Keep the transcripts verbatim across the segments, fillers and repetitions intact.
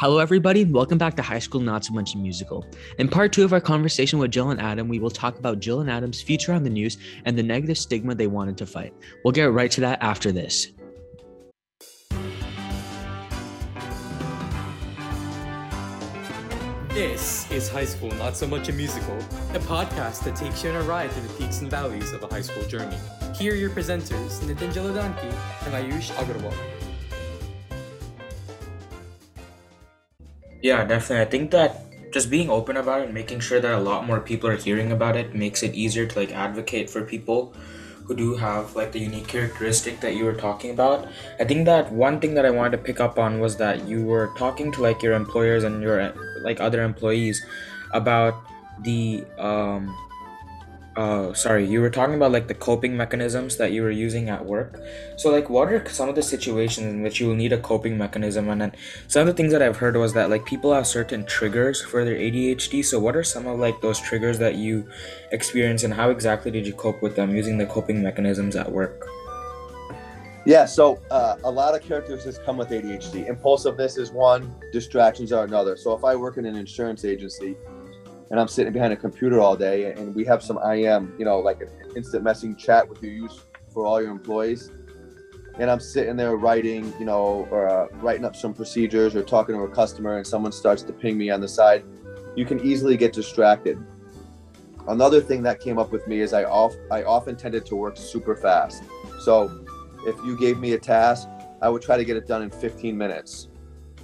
Hello, everybody. Welcome back to High School Not So Much Musical. In part two of our conversation with Jill and Adam, we will talk about Jill and Adam's future on the news and the negative stigma they wanted to fight. We'll get right to that after this. This is High School Not So Much a Musical, a podcast that takes you on a ride through the peaks and valleys of a high school journey. Here are your presenters, Nitin Jalodanki and Ayush Agarwal. Yeah, definitely. I think that just being open about it and making sure that a lot more people are hearing about it makes it easier to like advocate for people who do have like the unique characteristic that you were talking about. I think that one thing that I wanted to pick up on was that you were talking to like your employers and your like other employees about the um uh sorry you were talking about like the coping mechanisms that you were using at work. So like what are some of the situations in which you will need a coping mechanism? And then some of the things that I've heard was that like people have certain triggers for their A D H D. So what are some of like those triggers that you experience, and how exactly did you cope with them using the coping mechanisms at work? Yeah, so uh, a lot of characteristics come with A D H D. Impulsiveness is one, distractions are another. So if I work in an insurance agency and I'm sitting behind a computer all day, and we have some I M, you know, like an instant messaging chat with you use for all your employees. And I'm sitting there writing, you know, or uh, writing up some procedures or talking to a customer, and someone starts to ping me on the side. You can easily get distracted. Another thing that came up with me is I, off, I often tended to work super fast. So if you gave me a task, I would try to get it done in fifteen minutes.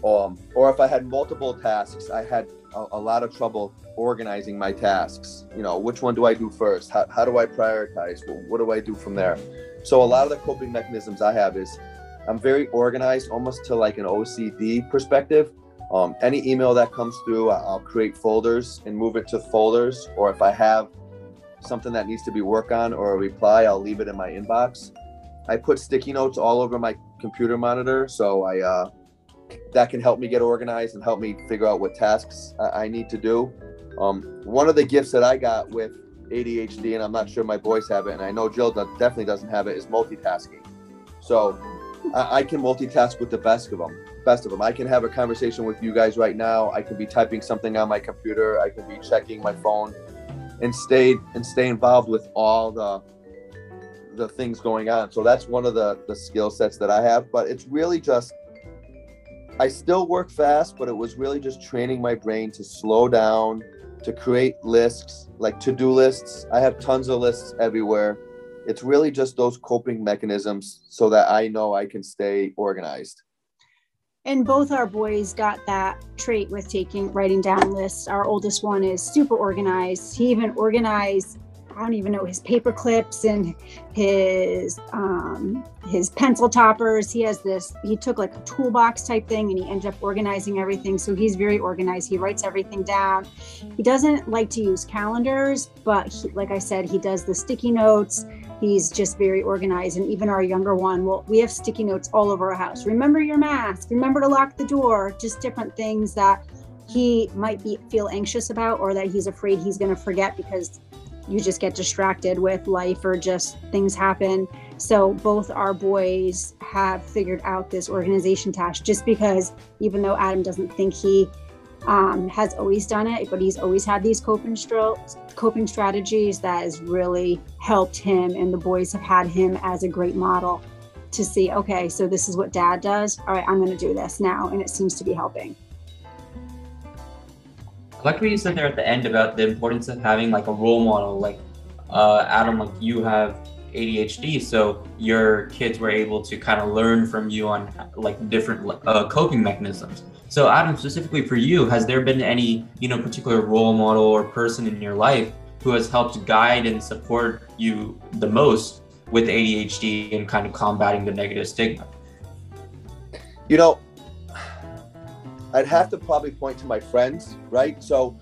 Um, or if I had multiple tasks, I had a, a lot of trouble organizing my tasks. You know, which one do I do first? How, how do I prioritize? Well, what do I do from there? So a lot of the coping mechanisms I have is I'm very organized, almost to like an O C D perspective. Um, any email that comes through, I'll create folders and move it to folders. Or if I have something that needs to be worked on or a reply, I'll leave it in my inbox. I put sticky notes all over my computer monitor. So I, uh, that can help me get organized and help me figure out what tasks I need to do. Um, one of the gifts that I got with A D H D, and I'm not sure my boys have it, and I know Jill definitely doesn't have it, is multitasking. So I, I can multitask with the best of them. Best of them. I can have a conversation with you guys right now. I could be typing something on my computer. I could be checking my phone, and stay and stay involved with all the the things going on. So that's one of the the skill sets that I have. But it's really just, I still work fast, but it was really just training my brain to slow down, to create lists, like to-do lists. I have tons of lists everywhere. It's really just those coping mechanisms so that I know I can stay organized. And both our boys got that trait with taking, writing down lists. Our oldest one is super organized. He even organized, I don't even know, his paper clips and his um, his pencil toppers. He has this, he took like a toolbox type thing and he ended up organizing everything. So he's very organized. He writes everything down. He doesn't like to use calendars, but he, like I said, he does the sticky notes. He's just very organized. And even our younger one, well, we have sticky notes all over our house. Remember your mask, remember to lock the door, just different things that he might be feel anxious about or that he's afraid he's gonna forget because you just get distracted with life or just things happen. So both our boys have figured out this organization task, just because even though Adam doesn't think he um, has always done it, but he's always had these coping, stro- coping strategies that has really helped him. And the boys have had him as a great model to see, okay, so this is what dad does. All right, I'm gonna do this now. And it seems to be helping. Like what you said there at the end about the importance of having like a role model, like uh, Adam, like you have A D H D, so your kids were able to kind of learn from you on like different uh, coping mechanisms. So Adam, specifically for you, has there been any, you know, particular role model or person in your life who has helped guide and support you the most with A D H D and kind of combating the negative stigma? You know, I'd have to probably point to my friends, right? So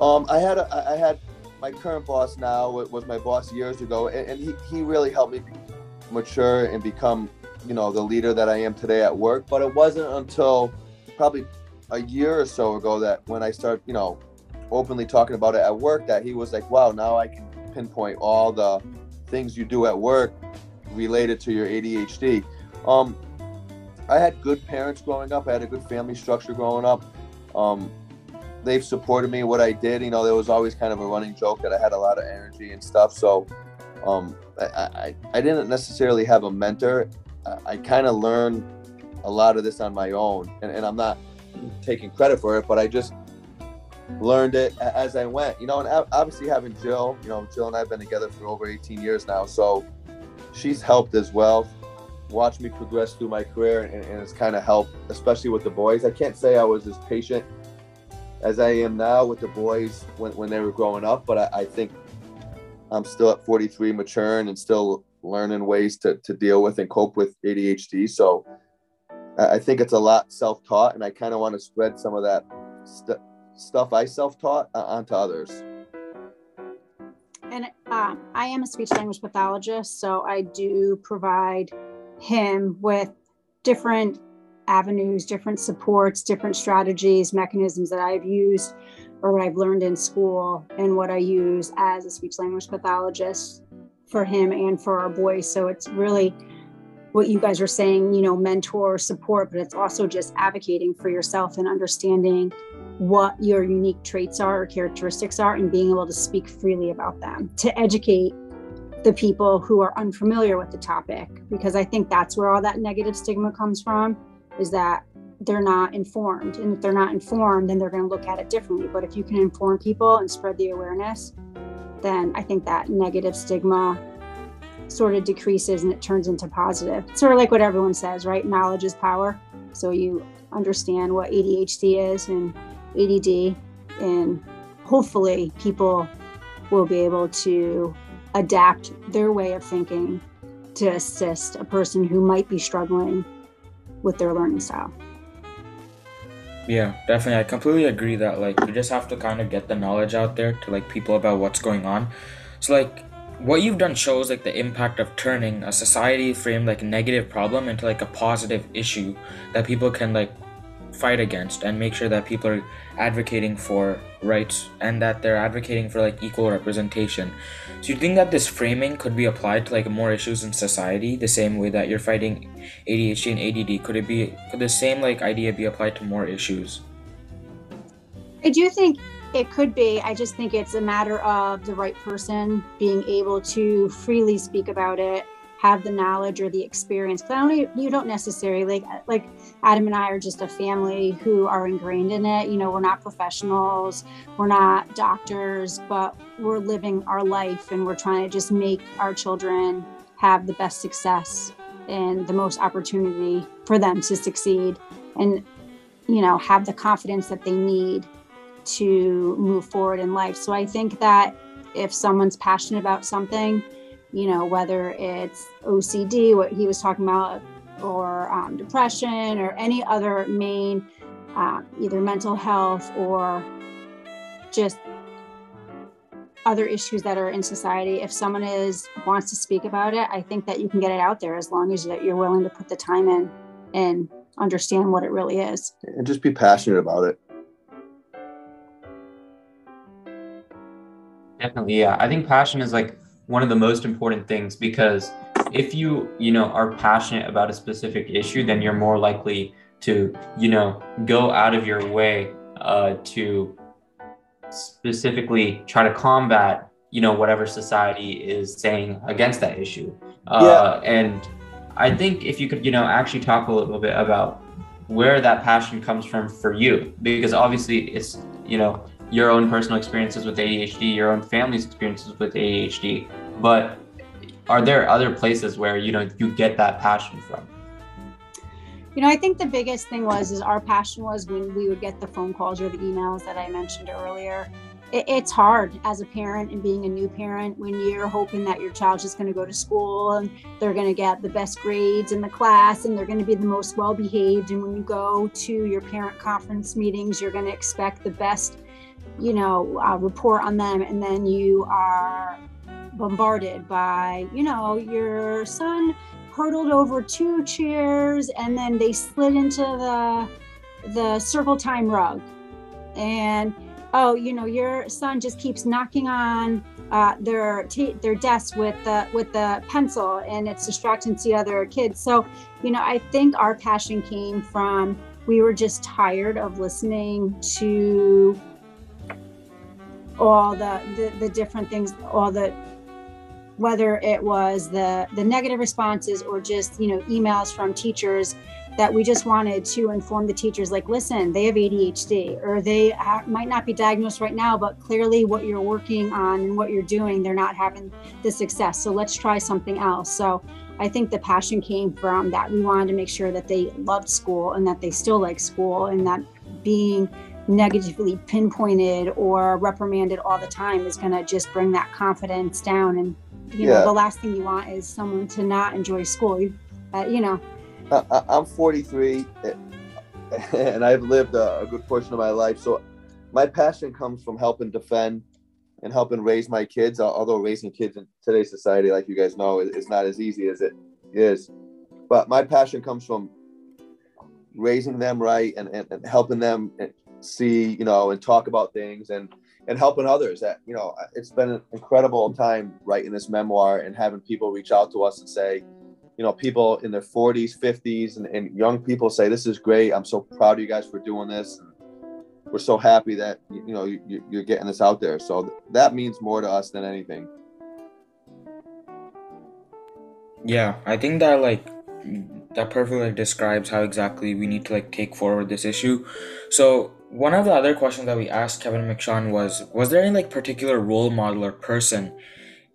um, I had a, I had my current boss now, it was my boss years ago, and, and he, he really helped me mature and become, you know, the leader that I am today at work. But it wasn't until probably a year or so ago that when I started, you know, openly talking about it at work, that he was like, wow, now I can pinpoint all the things you do at work related to your A D H D. Um, I had good parents growing up. I had a good family structure growing up. Um, they've supported me in what I did. You know, there was always kind of a running joke that I had a lot of energy and stuff. So um, I, I, I didn't necessarily have a mentor. I, I kind of learned a lot of this on my own, and, and I'm not taking credit for it, but I just learned it as I went, you know, and obviously having Jill, you know, Jill and I have been together for over eighteen years now. So she's helped as well, watched me progress through my career, and, and it's kind of helped, especially with the boys. I can't say I was as patient as I am now with the boys when, when they were growing up, but I, I think I'm still at forty-three maturing and still learning ways to, to deal with and cope with A D H D. So I think it's a lot self-taught, and I kind of want to spread some of that st- stuff I self-taught uh, onto others. And um, I am a speech language pathologist, so I do provide him with different avenues, different supports, different strategies, mechanisms that I've used or what I've learned in school and what I use as a speech language pathologist for him and for our boys. So it's really what you guys are saying, you know, mentor, support, but it's also just advocating for yourself and understanding what your unique traits are or characteristics are and being able to speak freely about them to educate the people who are unfamiliar with the topic, because I think that's where all that negative stigma comes from, is that they're not informed. And if they're not informed, then they're going to look at it differently. But if you can inform people and spread the awareness, then I think that negative stigma sort of decreases and it turns into positive. It's sort of like what everyone says, right? Knowledge is power. So you understand what A D H D is and A D D, and hopefully people will be able to adapt their way of thinking to assist a person who might be struggling with their learning style. Yeah, definitely. I completely agree that, like, you just have to kind of get the knowledge out there to, like, people about what's going on. So, like, what you've done shows, like, the impact of turning a society framed, like, negative problem into, like, a positive issue that people can, like, fight against and make sure that people are advocating for rights and that they're advocating for, like, equal representation. So you think that this framing could be applied to, like, more issues in society the same way that you're fighting A D H D and A D D? Could it be, could the same, like, idea be applied to more issues? I do think it could be. I just think it's a matter of the right person being able to freely speak about it, have the knowledge or the experience. But I don't, you don't necessarily, like, like Adam and I are just a family who are ingrained in it. You know, we're not professionals, we're not doctors, but we're living our life and we're trying to just make our children have the best success and the most opportunity for them to succeed and, you know, have the confidence that they need to move forward in life. So I think that if someone's passionate about something, you know, whether it's O C D, what he was talking about, or um, depression, or any other main, uh, either mental health or just other issues that are in society, if someone is wants to speak about it, I think that you can get it out there as long as that you're willing to put the time in and understand what it really is. And just be passionate about it. Definitely, yeah. I think passion is, like, one of the most important things, because if you, you know, are passionate about a specific issue, then you're more likely to, you know, go out of your way uh, to specifically try to combat, you know, whatever society is saying against that issue. Uh, yeah. And I think if you could, you know, actually talk a little bit about where that passion comes from for you, because obviously it's, you know, your own personal experiences with A D H D, your own family's experiences with A D H D, but are there other places where, you know, you get that passion from? You know, I think the biggest thing was, is our passion was when we would get the phone calls or the emails that I mentioned earlier. It, it's hard as a parent and being a new parent when you're hoping that your child's just going to go to school and they're going to get the best grades in the class and they're going to be the most well-behaved. And when you go to your parent conference meetings, you're going to expect the best, you know, uh, report on them, and then you are bombarded by, you know, your son hurtled over two chairs and then they slid into the the circle time rug, and oh, you know, your son just keeps knocking on uh, their t- their desk with the with the pencil, and it's distracting to the other kids. So, you know, I think our passion came from, we were just tired of listening to all the, the, the different things, all the, whether it was the, the negative responses or just, you know, emails from teachers, that we just wanted to inform the teachers, like, listen, they have A D H D, or they ha- might not be diagnosed right now, but clearly what you're working on and what you're doing, they're not having the success. So let's try something else. So I think the passion came from that. We wanted to make sure that they loved school and that they still like school, and that being negatively pinpointed or reprimanded all the time is going to just bring that confidence down. And, you yeah. know, the last thing you want is someone to not enjoy school. You, uh, you know, I, I'm forty-three, and I've lived a, a good portion of my life. So my passion comes from helping defend and helping raise my kids. Although raising kids in today's society, like you guys know, is not as easy as it is. But my passion comes from raising them right, and, and, and helping them see, you know, and talk about things, and, and helping others. That, you know, it's been an incredible time writing this memoir and having people reach out to us and say, you know, people in their forties, fifties, and, and young people say, this is great. I'm so proud of you guys for doing this. We're so happy that, you know, you, you're getting this out there. So th- that means more to us than anything. Yeah, I think that, like, that perfectly describes how exactly we need to, like, take forward this issue. So one of the other questions that we asked Kevin McShawn was, was there any, like, particular role model or person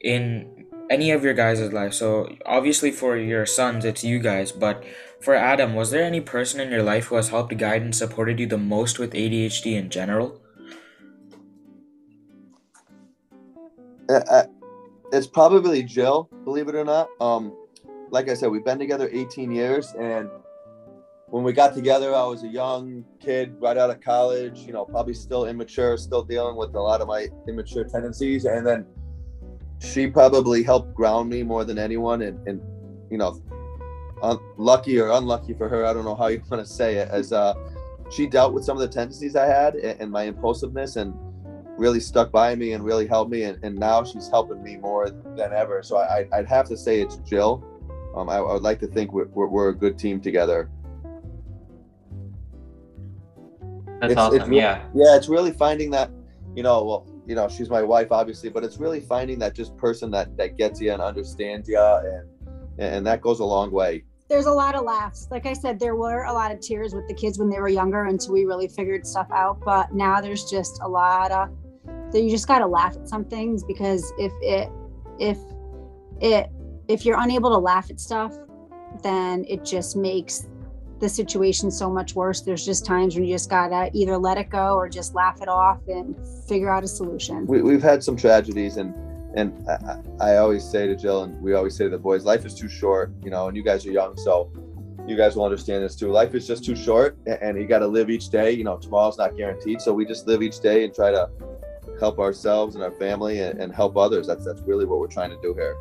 in any of your guys' life? So obviously for your sons, it's you guys, but for Adam, was there any person in your life who has helped guide and supported you the most with A D H D in general? It's probably Jill, believe it or not. Um, like I said, we've been together eighteen years, and when we got together, I was a young kid right out of college, you know, probably still immature, still dealing with a lot of my immature tendencies. And then she probably helped ground me more than anyone, and, and you know, un- lucky or unlucky for her, I don't know how you want to say it, as uh, she dealt with some of the tendencies I had and, and my impulsiveness, and really stuck by me and really helped me. And, and now she's helping me more than ever. So I, I'd have to say it's Jill. Um, I, I would like to think we're, we're, we're a good team together. That's it's, awesome. It's really, yeah. Yeah, it's really finding that, you know, well, you know, she's my wife, obviously, but it's really finding that just person that, that gets you and understands you, and and that goes a long way. There's a lot of laughs. Like I said, there were a lot of tears with the kids when they were younger until we really figured stuff out. But now there's just a lot of, you just got to laugh at some things, because if it, if it, if you're unable to laugh at stuff, then it just makes the situation so much worse. There's just times when you just gotta either let it go or just laugh it off and figure out a solution. We, we've had some tragedies, and and I, I always say to Jill, and we always say to the boys, life is too short, you know, and you guys are young, so you guys will understand this too. Life is just too short, and you gotta live each day. You know, tomorrow's not guaranteed, so we just live each day and try to help ourselves and our family, and, and help others. That's that's really what we're trying to do here.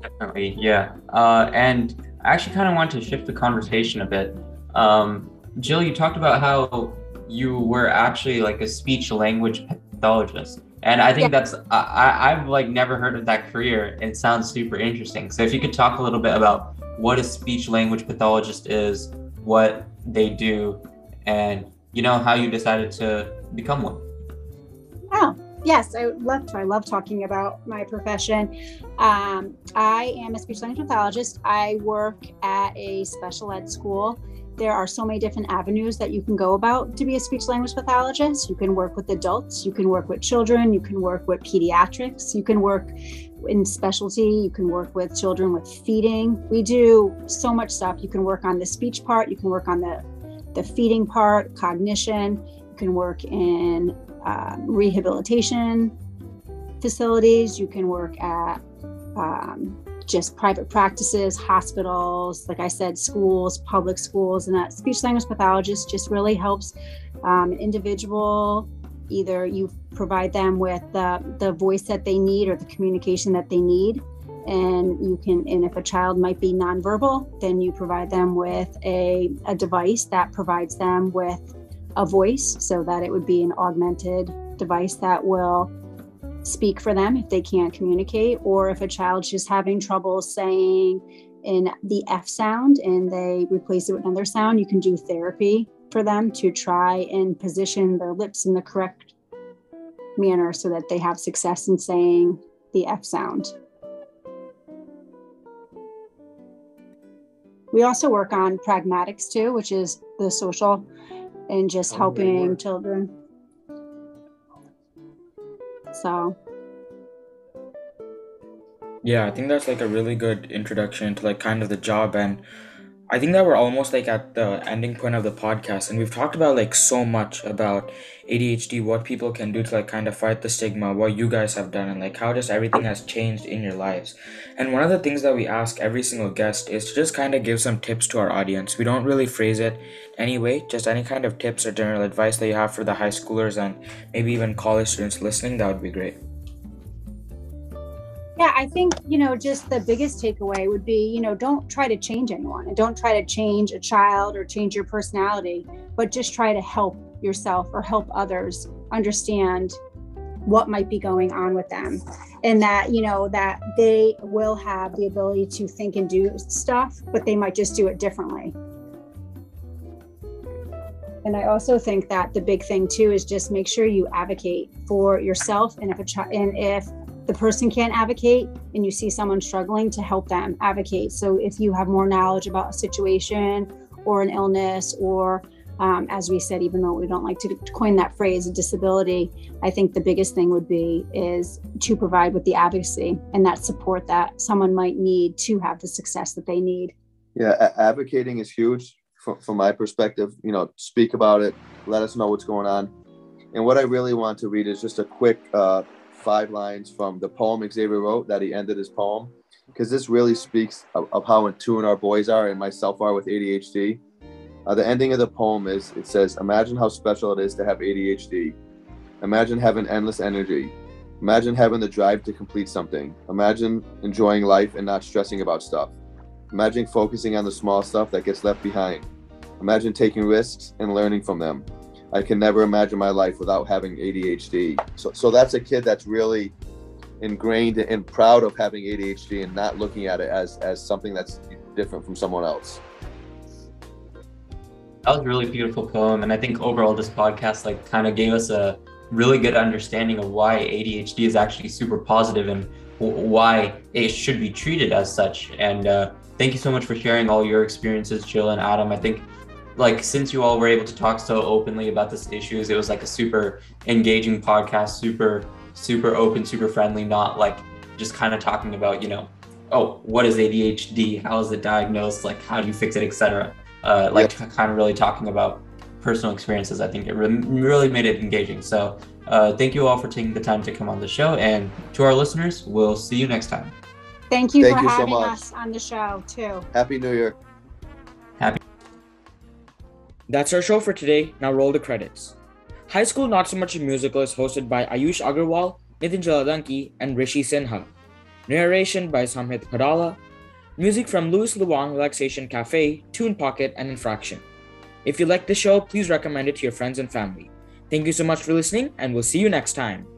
Definitely, yeah. Uh, and I actually kind of want to shift the conversation a bit. Um, Jill, you talked about how you were actually like a speech language pathologist. And I think yeah. that's, I, I've like never heard of that career. It sounds super interesting. So if you could talk a little bit about what a speech language pathologist is, what they do, and you know, how you decided to become one. Oh. Yes, I love to. I love talking about my profession. Um, I am a speech language pathologist. I work at a special ed school. There are so many different avenues that you can go about to be a speech language pathologist. You can work with adults, you can work with children, you can work with pediatrics, you can work in specialty, you can work with children with feeding. We do so much stuff. You can work on the speech part, you can work on the, the feeding part, cognition, you can work in Um, rehabilitation facilities. You can work at um, just private practices, hospitals, like I said, schools, public schools, and that speech language pathologist just really helps um, an individual. Either you provide them with the, the voice that they need or the communication that they need. And you can, and if a child might be nonverbal, then you provide them with a, a device that provides them with a voice, so that it would be an augmented device that will speak for them if they can't communicate, or if a child's just having trouble saying in the F sound and they replace it with another sound, you can do therapy for them to try and position their lips in the correct manner so that they have success in saying the F sound. We also work on pragmatics too, which is the social and just helping children. So. Yeah, I think that's like a really good introduction to like kind of the job, and I think that we're almost like at the ending point of the podcast, and we've talked about like so much about A D H D, what people can do to like kind of fight the stigma, what you guys have done, and like how just everything has changed in your lives. And one of the things that we ask every single guest is to just kind of give some tips to our audience. We don't really phrase it anyway, just any kind of tips or general advice that you have for the high schoolers and maybe even college students listening, that would be great. Yeah, I think, you know, just the biggest takeaway would be, you know, don't try to change anyone, and don't try to change a child or change your personality, but just try to help yourself or help others understand what might be going on with them, and that, you know, that they will have the ability to think and do stuff, but they might just do it differently. And I also think that the big thing too is just make sure you advocate for yourself, and if a child, and if the person can't advocate and you see someone struggling, to help them advocate. So if you have more knowledge about a situation or an illness, or um, as we said, even though we don't like to coin that phrase, a disability, I think the biggest thing would be is to provide with the advocacy and that support that someone might need to have the success that they need. Yeah, advocating is huge from, from my perspective. You know, speak about it, let us know what's going on. And what I really want to read is just a quick uh, five lines from the poem Xavier wrote that he ended his poem, because this really speaks of, of how in tune our boys are and myself are with A D H D. Uh, the ending of the poem is, it says, imagine how special it is to have A D H D. Imagine having endless energy. Imagine having the drive to complete something. Imagine enjoying life and not stressing about stuff. Imagine focusing on the small stuff that gets left behind. Imagine taking risks and learning from them. I can never imagine my life without having A D H D. So so that's a kid that's really ingrained and proud of having A D H D and not looking at it as, as something that's different from someone else. That was a really beautiful poem. And I think overall this podcast like kind of gave us a really good understanding of why A D H D is actually super positive and w- why it should be treated as such. And uh, thank you so much for sharing all your experiences, Jill and Adam. I think like since you all were able to talk so openly about these issues, it was like a super engaging podcast, super, super open, super friendly, not like just kind of talking about, you know, oh, what is A D H D? How is it diagnosed? Like, how do you fix it, et cetera? Uh, like yeah. Kind of really talking about personal experiences. I think it re- really made it engaging. So uh, thank you all for taking the time to come on the show. And to our listeners, we'll see you next time. Thank you thank for you having so us on the show too. Happy New Year. Happy. That's our show for today. Now roll the credits. High School Not So Much a Musical is hosted by Ayush Agarwal, Nitin Jalodanki, and Rishi Sinha. Narration by Samhit Padala. Music from Louis Luang Relaxation Cafe, Tune Pocket, and Infraction. If you like the show, please recommend it to your friends and family. Thank you so much for listening, and we'll see you next time.